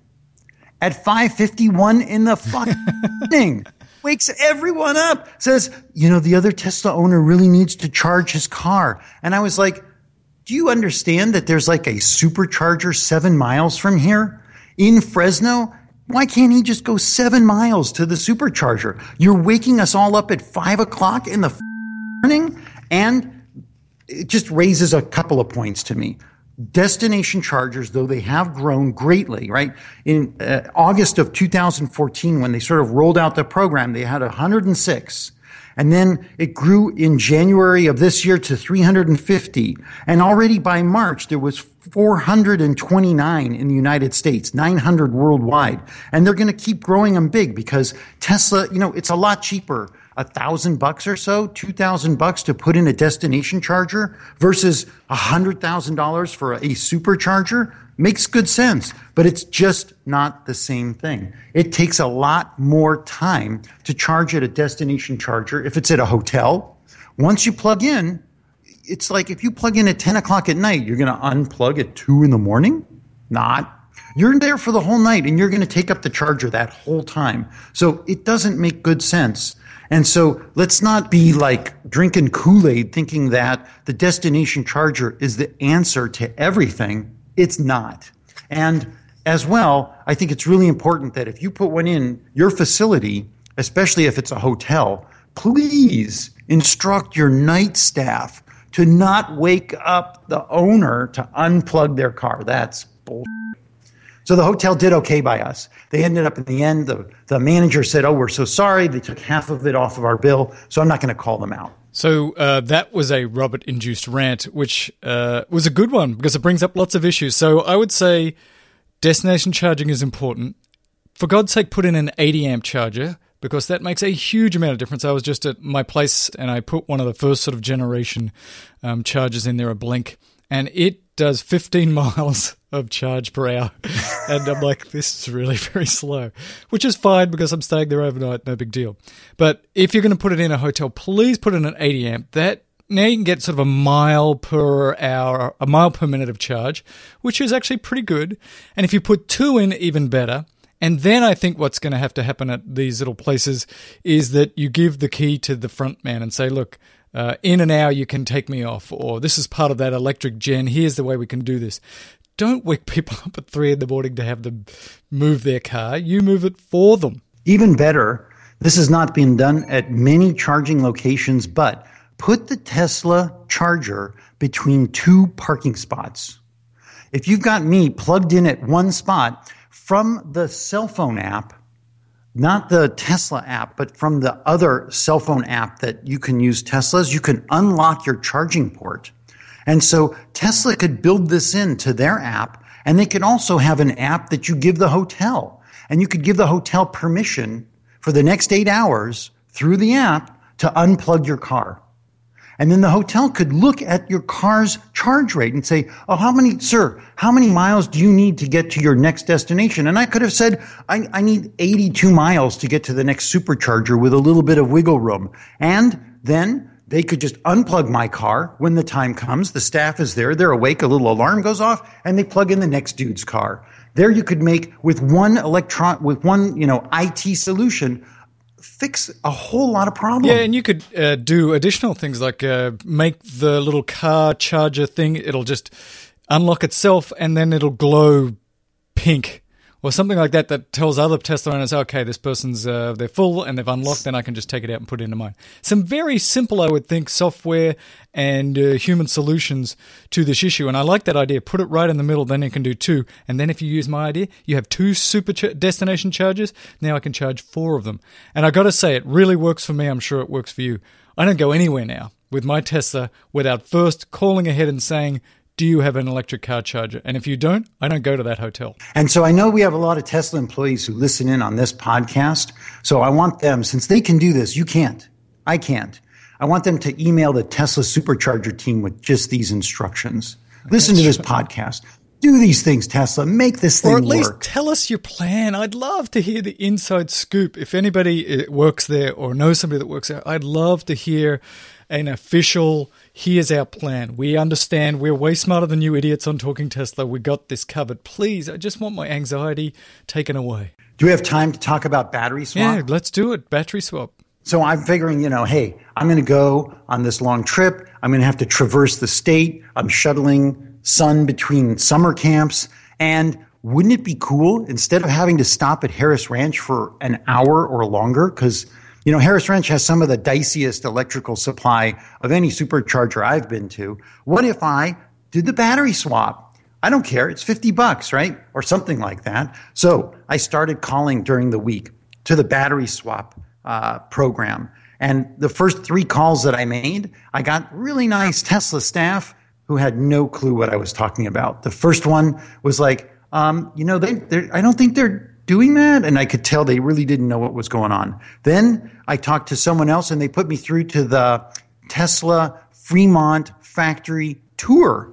at five fifty-one in the fucking wakes everyone up, says, you know, the other Tesla owner really needs to charge his car. And I was like, do you understand that there's like a supercharger seven miles from here in Fresno? Why can't he just go seven miles to the supercharger? You're waking us all up at five o'clock in the morning. And it just raises a couple of points to me. Destination chargers, though they have grown greatly, right? In uh, August of two thousand fourteen, when they sort of rolled out the program, they had one hundred six. And then it grew in January of this year to three hundred fifty. And already by March, there was four hundred twenty-nine in the United States, nine hundred worldwide. And they're going to keep growing them big because Tesla, you know, it's a lot cheaper. A thousand bucks or so, two thousand bucks to put in a destination charger versus a hundred thousand dollars for a supercharger makes good sense, but it's just not the same thing. It takes a lot more time to charge at a destination charger if it's at a hotel. Once you plug in, it's like if you plug in at ten o'clock at night, you're going to unplug at two in the morning? Not. You're there for the whole night and you're going to take up the charger that whole time. So it doesn't make good sense. And so let's not be like drinking Kool-Aid thinking that the destination charger is the answer to everything. It's not. And as well, I think it's really important that if you put one in your facility, especially if it's a hotel, please instruct your night staff to not wake up the owner to unplug their car. That's bullshit. So the hotel did okay by us. They ended up in the end, the, the manager said, oh, we're so sorry. They took half of it off of our bill, so I'm not going to call them out. So uh, that was a Robert-induced rant, which uh, was a good one because it brings up lots of issues. So I would say destination charging is important. For God's sake, put in an eighty amp charger because that makes a huge amount of difference. I was just at my place and I put one of the first sort of generation um, chargers in there, a Blink, and it does fifteen miles of charge per hour. And I'm like, this is really very slow, which is fine because I'm staying there overnight, no big deal. But if you're going to put it in a hotel, please put in an eighty amp. That now you can get sort of a mile per hour, a mile per minute of charge, which is actually pretty good. And if you put two in, even better. And then I think what's going to have to happen at these little places is that you give the key to the front man and say, look, uh, in an hour you can take me off, or this is part of that electric gen. Here's the way we can do this. Don't wake people up at three in the morning to have them move their car. You move it for them. Even better, this has not been done at many charging locations, but put the Tesla charger between two parking spots. If you've got me plugged in at one spot, from the cell phone app, not the Tesla app, but from the other cell phone app that you can use Teslas, you can unlock your charging port. And so Tesla could build this into their app, and they could also have an app that you give the hotel. And you could give the hotel permission for the next eight hours through the app to unplug your car. And then the hotel could look at your car's charge rate and say, oh, how many, sir, how many miles do you need to get to your next destination? And I could have said, I, I need eighty-two miles to get to the next supercharger with a little bit of wiggle room. And then they could just unplug my car when the time comes. The staff is there. They're awake. A little alarm goes off and they plug in the next dude's car. There you could make with one electron, with one, you know, I T solution, fix a whole lot of problems. Yeah, and you could uh, do additional things like uh, make the little car charger thing, it'll just unlock itself and then it'll glow pink or something like that that tells other Tesla owners, okay, this person's, uh, they're full and they've unlocked, then I can just take it out and put it into mine. Some very simple, I would think, software and uh, human solutions to this issue. And I like that idea. Put it right in the middle, then you can do two. And then if you use my idea, you have two super ch- destination chargers. Now I can charge four of them. And I got to say, it really works for me. I'm sure it works for you. I don't go anywhere now with my Tesla without first calling ahead and saying, do you have an electric car charger? And if you don't, I don't go to that hotel. And so I know we have a lot of Tesla employees who listen in on this podcast. So I want them, since they can do this, you can't, I can't. I want them to email the Tesla Supercharger team with just these instructions. Okay, listen to this sure. podcast. Do these things, Tesla. Make this thing work. Or at least work. Tell us your plan. I'd love to hear the inside scoop. If anybody works there or knows somebody that works there, I'd love to hear an official, here's our plan. We understand. We're way smarter than you idiots on Talking Tesla. We got this covered. Please, I just want my anxiety taken away. Do we have time to talk about battery swap? Yeah, let's do it. Battery swap. So I'm figuring, you know, hey, I'm going to go on this long trip. I'm going to have to traverse the state. I'm shuttling sun between summer camps. And wouldn't it be cool, instead of having to stop at Harris Ranch for an hour or longer, because you know, Harris Ranch has some of the diciest electrical supply of any supercharger I've been to. What if I did the battery swap? I don't care. It's fifty bucks, right? Or something like that. So I started calling during the week to the battery swap uh, program. And the first three calls that I made, I got really nice Tesla staff who had no clue what I was talking about. The first one was like, um, you know, they, they're, I don't think they're doing that, and I could tell they really didn't know what was going on. Then I talked to someone else, and they put me through to the Tesla Fremont factory tour.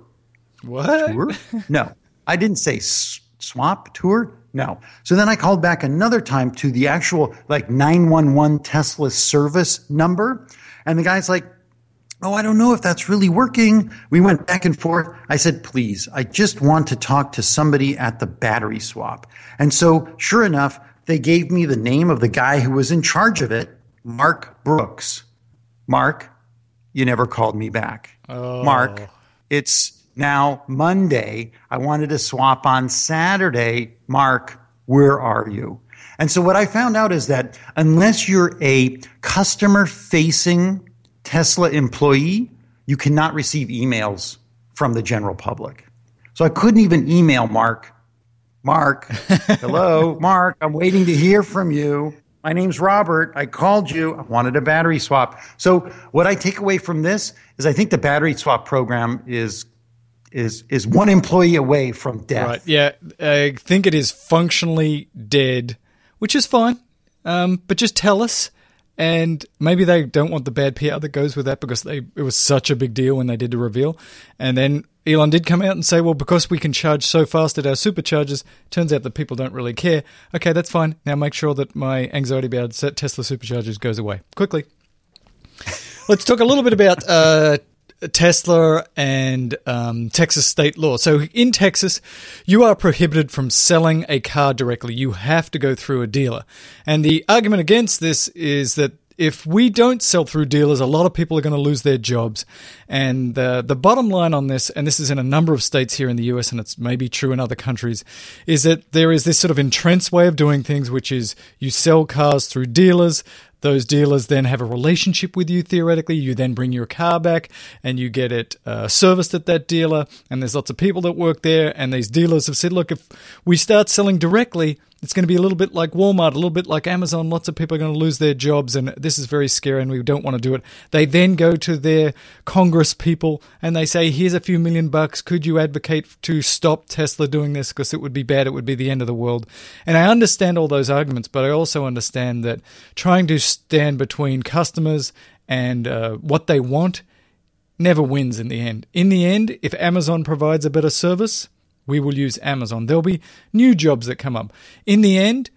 What? Tour? No. I didn't say swap tour. No. So then I called back another time to the actual like nine one one Tesla service number, and the guy's like, oh, I don't know if that's really working. We went back and forth. I said, please, I just want to talk to somebody at the battery swap. And so sure enough, they gave me the name of the guy who was in charge of it, Mark Brooks. Mark, you never called me back. Oh. Mark, it's now Monday. I wanted to swap on Saturday. Mark, where are you? And so what I found out is that unless you're a customer-facing Tesla employee, you cannot receive emails from the general public. So I couldn't even email Mark. Mark, hello, Mark, I'm waiting to hear from you. My name's Robert. I called you. I wanted a battery swap. So what I take away from this is I think the battery swap program is is is one employee away from death. Right. Yeah, I think it is functionally dead, which is fine. Um, but just tell us. And maybe they don't want the bad P R that goes with that because they it was such a big deal when they did the reveal. And then Elon did come out and say, well, because we can charge so fast at our superchargers, turns out that people don't really care. Okay, that's fine. Now make sure that my anxiety about Tesla superchargers goes away. Quickly. Let's talk a little bit about uh, Tesla and um, Texas state law. So in Texas, you are prohibited from selling a car directly. You have to go through a dealer. And the argument against this is that if we don't sell through dealers, a lot of people are going to lose their jobs. And the, the bottom line on this, and this is in a number of states here in the U S, and it's maybe true in other countries, is that there is this sort of entrenched way of doing things, which is you sell cars through dealers. Those dealers then have a relationship with you, theoretically. You then bring your car back and you get it uh, serviced at that dealer. And there's lots of people that work there. And these dealers have said, look, if we start selling directly, it's going to be a little bit like Walmart, a little bit like Amazon. Lots of people are going to lose their jobs. And this is very scary and we don't want to do it. They then go to their Congress people and they say, here's a few million bucks. Could you advocate to stop Tesla doing this? Because it would be bad. It would be the end of the world. And I understand all those arguments, but I also understand that trying to stand between customers and uh, what they want never wins in the end. In the end, if Amazon provides a better service, we will use Amazon. There'll be new jobs that come up. In the end,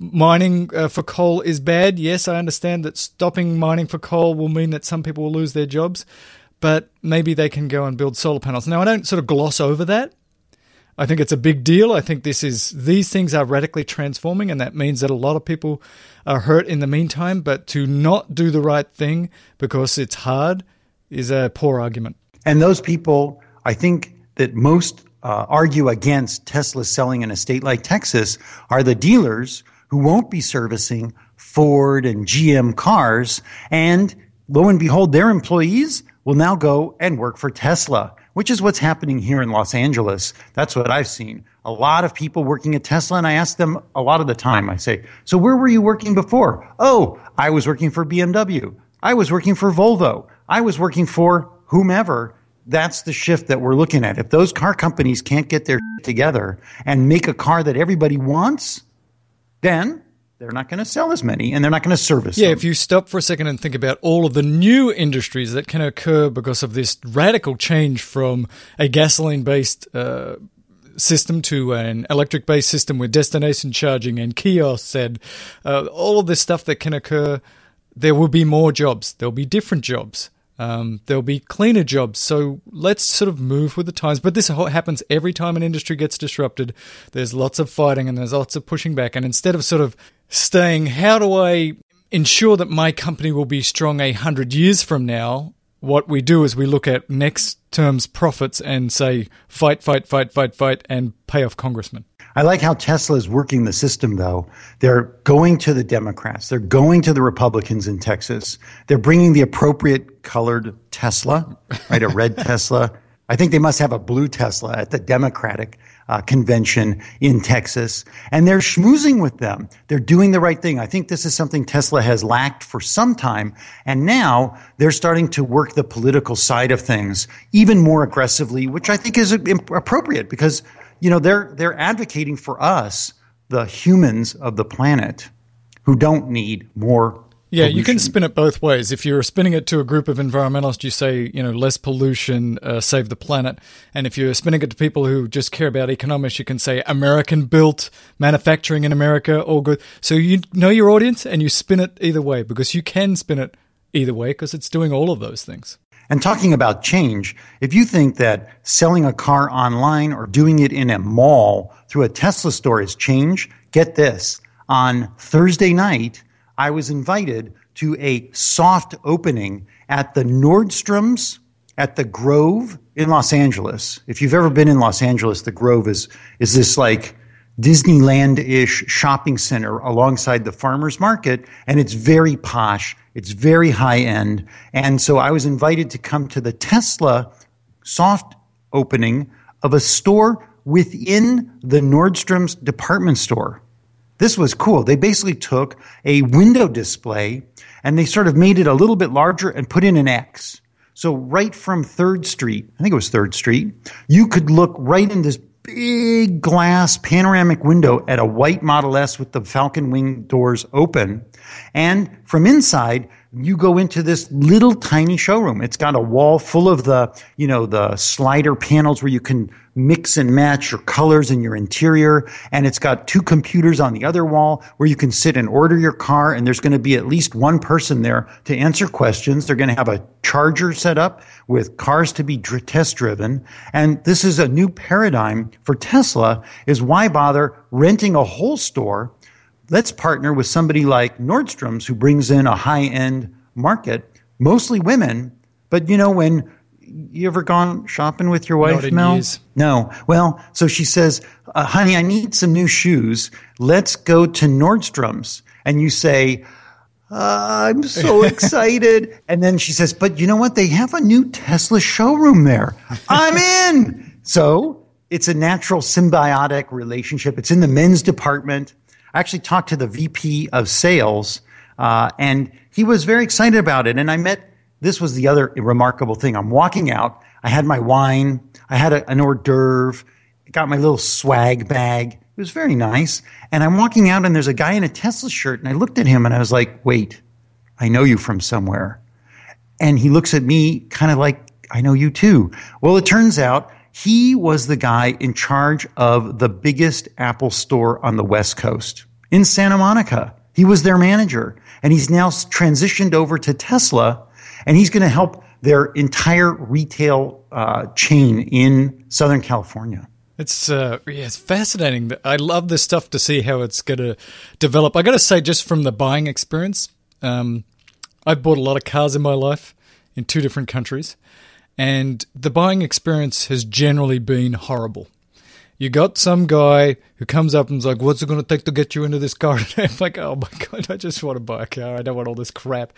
mining uh, for coal is bad. Yes, I understand that stopping mining for coal will mean that some people will lose their jobs, but maybe they can go and build solar panels. Now, I don't sort of gloss over that. I think it's a big deal. I think this is these things are radically transforming, and that means that a lot of people are hurt in the meantime. But to not do the right thing because it's hard is a poor argument. And those people, I think that most uh, argue against Tesla selling in a state like Texas are the dealers who won't be servicing Ford and G M cars. And lo and behold, their employees will now go and work for Tesla, which is what's happening here in Los Angeles. That's what I've seen. A lot of people working at Tesla, and I ask them a lot of the time, I say, so where were you working before? Oh, I was working for B M W. I was working for Volvo. I was working for whomever. That's the shift that we're looking at. If those car companies can't get their shit together and make a car that everybody wants, then they're not going to sell as many and they're not going to service Yeah, them. If you stop for a second and think about all of the new industries that can occur because of this radical change from a gasoline-based uh, system to an electric-based system with destination charging and kiosks and uh, all of this stuff that can occur, there will be more jobs. There'll be different jobs. Um, there'll be cleaner jobs. So let's sort of move with the times. But this happens every time an industry gets disrupted. There's lots of fighting and there's lots of pushing back. And instead of sort of staying, how do I ensure that my company will be strong a hundred years from now? What we do is we look at next term's profits and say, fight, fight, fight, fight, fight, and pay off congressmen. I like how Tesla is working the system, though. They're going to the Democrats. They're going to the Republicans in Texas. They're bringing the appropriate colored Tesla, right? A red Tesla. I think they must have a blue Tesla at the Democratic uh, convention in Texas. And they're schmoozing with them. They're doing the right thing. I think this is something Tesla has lacked for some time. And now they're starting to work the political side of things even more aggressively, which I think is appropriate because – you know, they're they're advocating for us, the humans of the planet, who don't need more Yeah, pollution. You can spin it both ways. If you're spinning it to a group of environmentalists, you say, you know, less pollution, uh, save the planet. And if you're spinning it to people who just care about economics, you can say American-built manufacturing in America, all good. So you know your audience and you spin it either way because you can spin it either way because it's doing all of those things. And talking about change, if you think that selling a car online or doing it in a mall through a Tesla store is change, get this. On Thursday night, I was invited to a soft opening at the Nordstrom's at the Grove in Los Angeles. If you've ever been in Los Angeles, the Grove is is this like Disneyland-ish shopping center alongside the farmer's market, and it's very posh. It's very high-end. And so I was invited to come to the Tesla soft opening of a store within the Nordstrom's department store. This was cool. They basically took a window display, and they sort of made it a little bit larger and put in an X. So right from third street, I think it was third street, you could look right in this big glass panoramic window at a white Model S with the falcon wing doors open. And from inside, you go into this little tiny showroom. It's got a wall full of the, you know, the slider panels where you can mix and match your colors in your interior. And it's got two computers on the other wall where you can sit and order your car. And there's going to be at least one person there to answer questions. They're going to have a charger set up with cars to be dr- test driven. And this is a new paradigm for Tesla, is why bother renting a whole store? Let's partner with somebody like Nordstrom's, who brings in a high-end market, mostly women. But, you know, when you ever gone shopping with your wife, Mel? Years. No. Well, so she says, uh, honey, I need some new shoes. Let's go to Nordstrom's. And you say, uh, I'm so excited. And then she says, but you know what? They have a new Tesla showroom there. I'm in. So it's a natural symbiotic relationship. It's in the men's department. I actually talked to the V P of sales, uh, and he was very excited about it. And I met – this was the other remarkable thing. I'm walking out. I had my wine. I had a, an hors d'oeuvre. I got my little swag bag. It was very nice. And I'm walking out, and there's a guy in a Tesla shirt, and I looked at him, and I was like, wait, I know you from somewhere. And he looks at me kind of like, I know you too. Well, it turns out he was the guy in charge of the biggest Apple store on the West Coast in Santa Monica. He was their manager, and he's now transitioned over to Tesla, and he's going to help their entire retail uh, chain in Southern California. It's uh, yeah, it's fascinating. I love this stuff to see how it's going to develop. I got to say, just from the buying experience, um, I've bought a lot of cars in my life in two different countries. And the buying experience has generally been horrible. You got some guy who comes up and's like, what's it going to take to get you into this car today? I'm like, oh my God, I just want to buy a car. I don't want all this crap.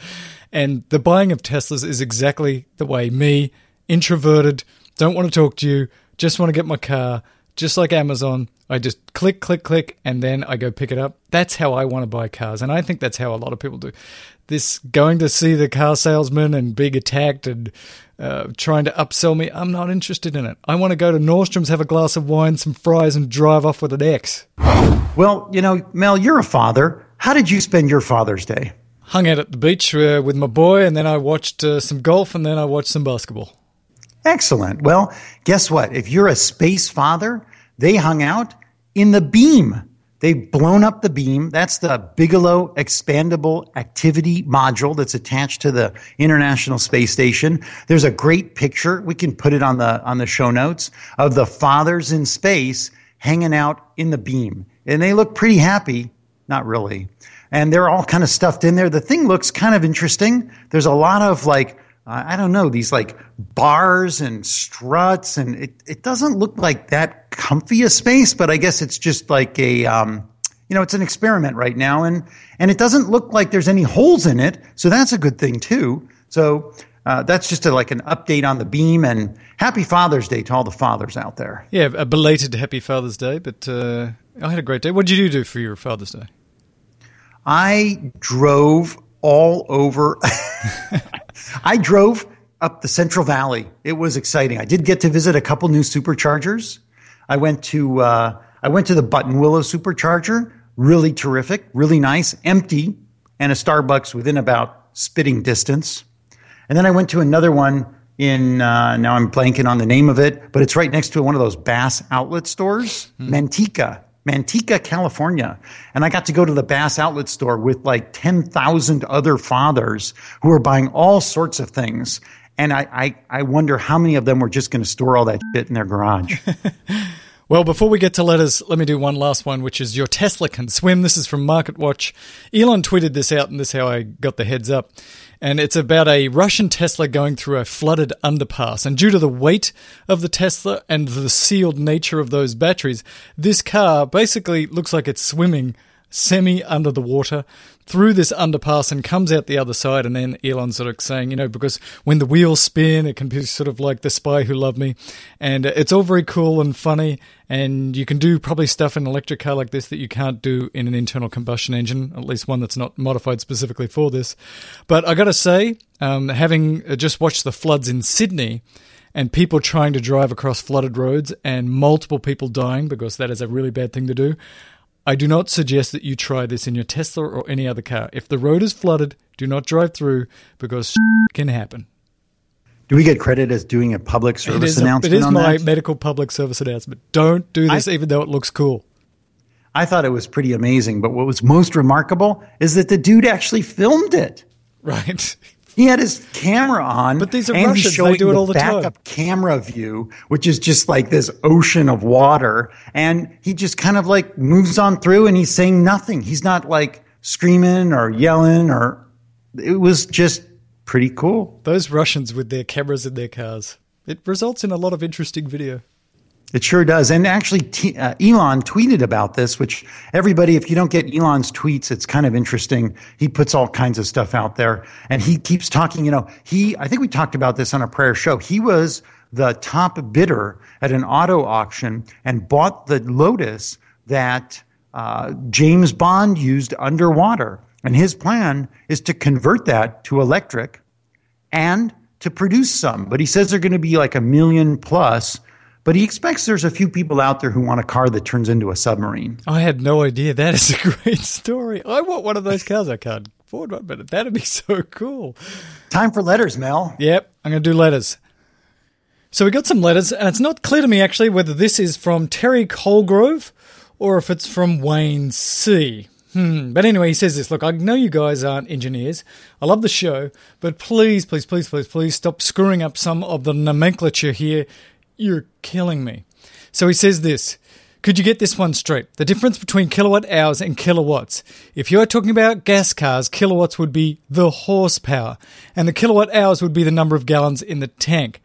And the buying of Teslas is exactly the way me, introverted, don't want to talk to you, just want to get my car, just like Amazon. I just click, click, click, and then I go pick it up. That's how I want to buy cars. And I think that's how a lot of people do. This going to see the car salesman and being attacked and uh, trying to upsell me, I'm not interested in it. I want to go to Nordstrom's, have a glass of wine, some fries, and drive off with an X. Well, you know, Mel, you're a father. How did you spend your Father's Day? Hung out at the beach uh, with my boy, and then I watched uh, some golf, and then I watched some basketball. Excellent. Well, guess what? If you're a space father, they hung out in the beam. They've blown up the beam. That's the Bigelow Expandable Activity Module that's attached to the International Space Station. There's a great picture. We can put it on the on the show notes of the fathers in space hanging out in the beam. And they look pretty happy. Not really. And they're all kind of stuffed in there. The thing looks kind of interesting. There's a lot of like, uh, I don't know, these like bars and struts, and it, it doesn't look like that comfy a space, but I guess it's just like a, um, you know, it's an experiment right now, and, and it doesn't look like there's any holes in it, so that's a good thing too. So uh, that's just a, like an update on the beam, and happy Father's Day to all the fathers out there. Yeah, a belated happy Father's Day, but uh, I had a great day. What did you do for your Father's Day? I drove all over. I drove up the Central Valley. It was exciting. I did get to visit a couple new superchargers. I went to uh, I went to the Buttonwillow supercharger. Really terrific, really nice, empty, and a Starbucks within about spitting distance. And then I went to another one in uh, now I'm blanking on the name of it, but it's right next to one of those Bass outlet stores, hmm. Manteca. Manteca, California. And I got to go to the Bass outlet store with like ten thousand other fathers who were buying all sorts of things. And I, I, I wonder how many of them were just going to store all that shit in their garage. Well, before we get to letters, let me do one last one, which is your Tesla can swim. This is from Market Watch. Elon tweeted this out, and this is how I got the heads up. And it's about a Russian Tesla going through a flooded underpass. And due to the weight of the Tesla and the sealed nature of those batteries, this car basically looks like it's swimming semi under the water through this underpass and comes out the other side. And then Elon's sort of saying, you know, because when the wheels spin, it can be sort of like The Spy Who Loved Me. And it's all very cool and funny. And you can do probably stuff in an electric car like this that you can't do in an internal combustion engine, at least one that's not modified specifically for this. But I got to say, um, having just watched the floods in Sydney, and people trying to drive across flooded roads and multiple people dying, because that is a really bad thing to do, I do not suggest that you try this in your Tesla or any other car. If the road is flooded, do not drive through, because shit can happen. Do we get credit as doing a public service it is, announcement? It is on my that? medical public service announcement. Don't do this, I, even though it looks cool. I thought it was pretty amazing, but what was most remarkable is that the dude actually filmed it. Right. He had his camera on, but these are and Russians. He's showing they do it the all the backup time. Backup camera view, which is just like this ocean of water, and he just kind of like moves on through, and he's saying nothing. He's not like screaming or yelling or. It was just. Pretty cool. Those Russians with their cameras in their cars. It results in a lot of interesting video. It sure does. And actually, t- uh, Elon tweeted about this, which everybody, if you don't get Elon's tweets, it's kind of interesting. He puts all kinds of stuff out there. And he keeps talking, you know, he, I think we talked about this on a prior show. He was the top bidder at an auto auction and bought the Lotus that uh, James Bond used underwater. And his plan is to convert that to electric and to produce some. But he says they're going to be like a million plus. But he expects there's a few people out there who want a car that turns into a submarine. I had no idea. That is a great story. I want one of those cars. I can't afford one, but that'd be so cool. Time for letters, Mel. Yep, I'm going to do letters. So we got some letters, and it's not clear to me actually whether this is from Terry Colgrove or if it's from Wayne C., Hmm. But anyway, he says this. Look, I know you guys aren't engineers. I love the show, but please, please, please, please, please stop screwing up some of the nomenclature here. You're killing me. So he says this. Could you get this one straight? The difference between kilowatt hours and kilowatts. If you are talking about gas cars, kilowatts would be the horsepower, and the kilowatt hours would be the number of gallons in the tank.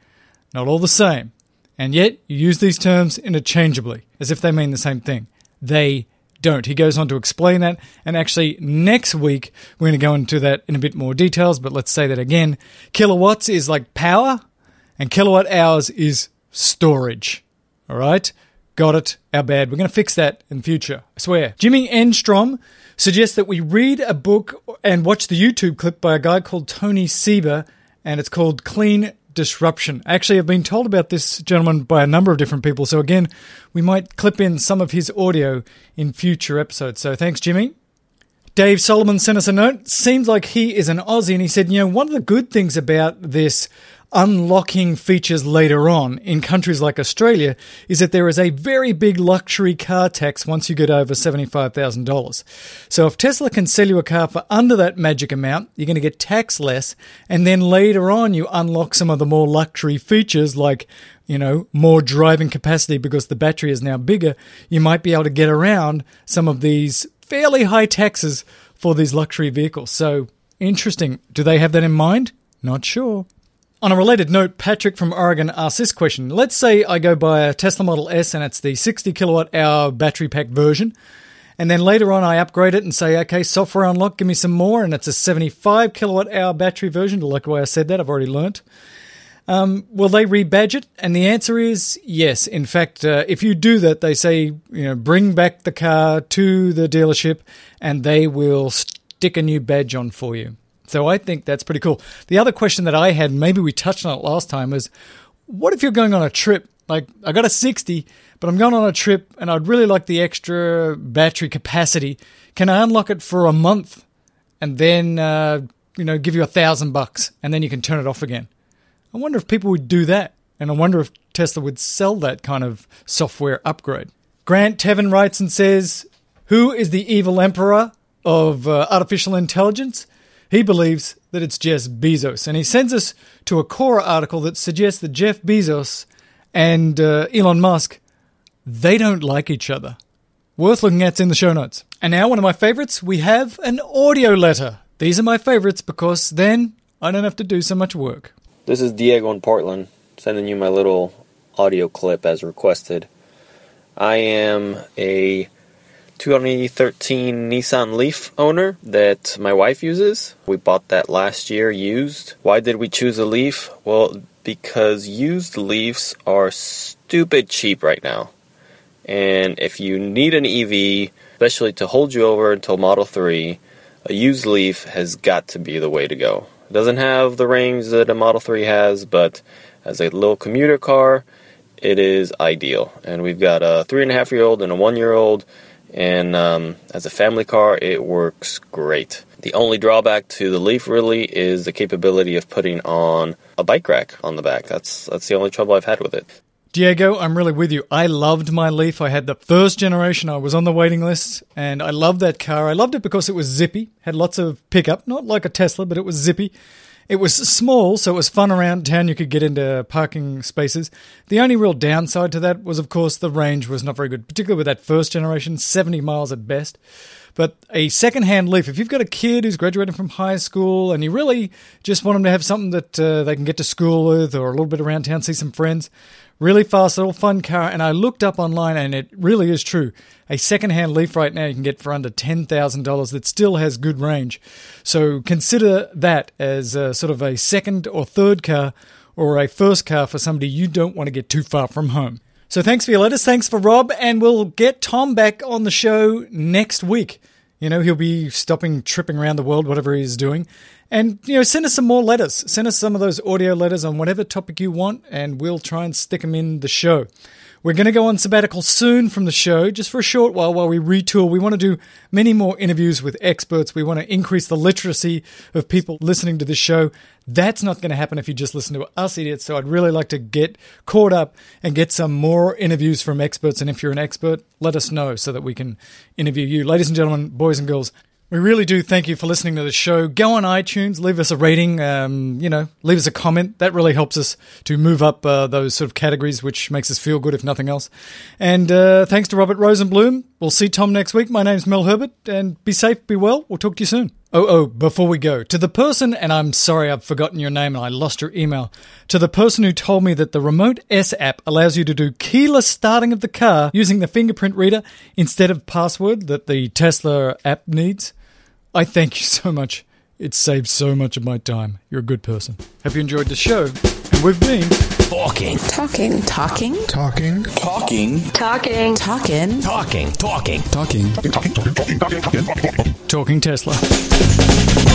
Not all the same. And yet you use these terms interchangeably, as if they mean the same thing. They don't. He goes on to explain that, and actually next week we're going to go into that in a bit more details, but let's say that again. Kilowatts is like power, and kilowatt hours is storage. All right? Got it. Our bad. We're going to fix that in future. I swear. Jimmy Enstrom suggests that we read a book and watch the YouTube clip by a guy called Tony Seba, and it's called Clean Disruption. Actually, I've been told about this gentleman by a number of different people. So again, we might clip in some of his audio in future episodes. So thanks, Jimmy. Dave Solomon sent us a note. Seems like he is an Aussie, and he said, you know, one of the good things about this unlocking features later on in countries like Australia is that there is a very big luxury car tax once you get over seventy-five thousand dollars. So if Tesla can sell you a car for under that magic amount, you're going to get taxed less, and then later on you unlock some of the more luxury features like, you know, more driving capacity because the battery is now bigger. You might be able to get around some of these fairly high taxes for these luxury vehicles. So interesting. Do they have that in mind? Not sure. On a related note, Patrick from Oregon asks this question. Let's say I go buy a Tesla Model S, and it's the sixty kilowatt hour battery pack version. And then later on, I upgrade it and say, okay, software unlock, give me some more. And it's a seventy-five kilowatt hour battery version. I like the way I said that. I've already learnt. Um, will they rebadge it? And the answer is yes. In fact, uh, if you do that, they say, you know, bring back the car to the dealership and they will stick a new badge on for you. So I think that's pretty cool. The other question that I had, maybe we touched on it last time, is what if you're going on a trip? Like, I got a sixty, but I'm going on a trip and I'd really like the extra battery capacity. Can I unlock it for a month and then, uh, you know, give you a thousand bucks and then you can turn it off again? I wonder if people would do that. And I wonder if Tesla would sell that kind of software upgrade. Grant Tevin writes and says, who is the evil emperor of uh, artificial intelligence? He believes that it's Jeff Bezos, and he sends us to a Quora article that suggests that Jeff Bezos and uh, Elon Musk, they don't like each other. Worth looking at's in the show notes. And now one of my favorites, we have an audio letter. These are my favorites because then I don't have to do so much work. This is Diego in Portland, sending you my little audio clip as requested. I am a twenty thirteen Nissan Leaf owner that my wife uses. We bought that last year used. Why did we choose a Leaf? Well, because used Leafs are stupid cheap right now. And if you need an E V, especially to hold you over until Model three, a used Leaf has got to be the way to go. It doesn't have the range that a Model three has, but as a little commuter car, it is ideal. And we've got a three and a half year old and a one year old. and um, as a family car, it works great. The only drawback to the Leaf really is the capability of putting on a bike rack on the back. That's that's the only trouble I've had with it. Diego, I'm really with you. I loved my Leaf. I had the first generation. I was on the waiting list, and I loved that car. I loved it because it was zippy, had lots of pickup, not like a Tesla, but it was zippy. It was small, so it was fun around town. You could get into parking spaces. The only real downside to that was, of course, the range was not very good, particularly with that first generation, seventy miles at best. But a second-hand Leaf, if you've got a kid who's graduating from high school and you really just want them to have something that uh, they can get to school with or a little bit around town, see some friends, really fast little fun car. And I looked up online, and it really is true. A second-hand Leaf right now you can get for under ten thousand dollars that still has good range. So consider that as a, sort of a second or third car or a first car for somebody you don't want to get too far from home. So thanks for your letters, thanks for Rob, and we'll get Tom back on the show next week. You know, he'll be stopping, tripping around the world, whatever he's doing. And, you know, send us some more letters. Send us some of those audio letters on whatever topic you want, and we'll try and stick them in the show. We're going to go on sabbatical soon from the show, just for a short while while we retool. We want to do many more interviews with experts. We want to increase the literacy of people listening to the show. That's not going to happen if you just listen to us idiots, so I'd really like to get caught up and get some more interviews from experts. And if you're an expert, let us know so that we can interview you. Ladies and gentlemen, boys and girls, we really do thank you for listening to the show. Go on iTunes, leave us a rating, um, you know, leave us a comment. That really helps us to move up uh, those sort of categories, which makes us feel good, if nothing else. And uh, thanks to Robert Rosenbloom. We'll see Tom next week. My name's Mel Herbert, and be safe, be well. We'll talk to you soon. Oh, oh, before we go, to the person, and I'm sorry I've forgotten your name and I lost your email, to the person who told me that the Remote S app allows you to do keyless starting of the car using the fingerprint reader instead of password that the Tesla app needs. I thank you so much. It saves so much of my time. You're a good person. Hope you enjoyed the show. And we've been talking. Talking. Talking. Talking. Talking. Talking. Talking. Talking. Talking. Talking. Talking. Talking Tesla.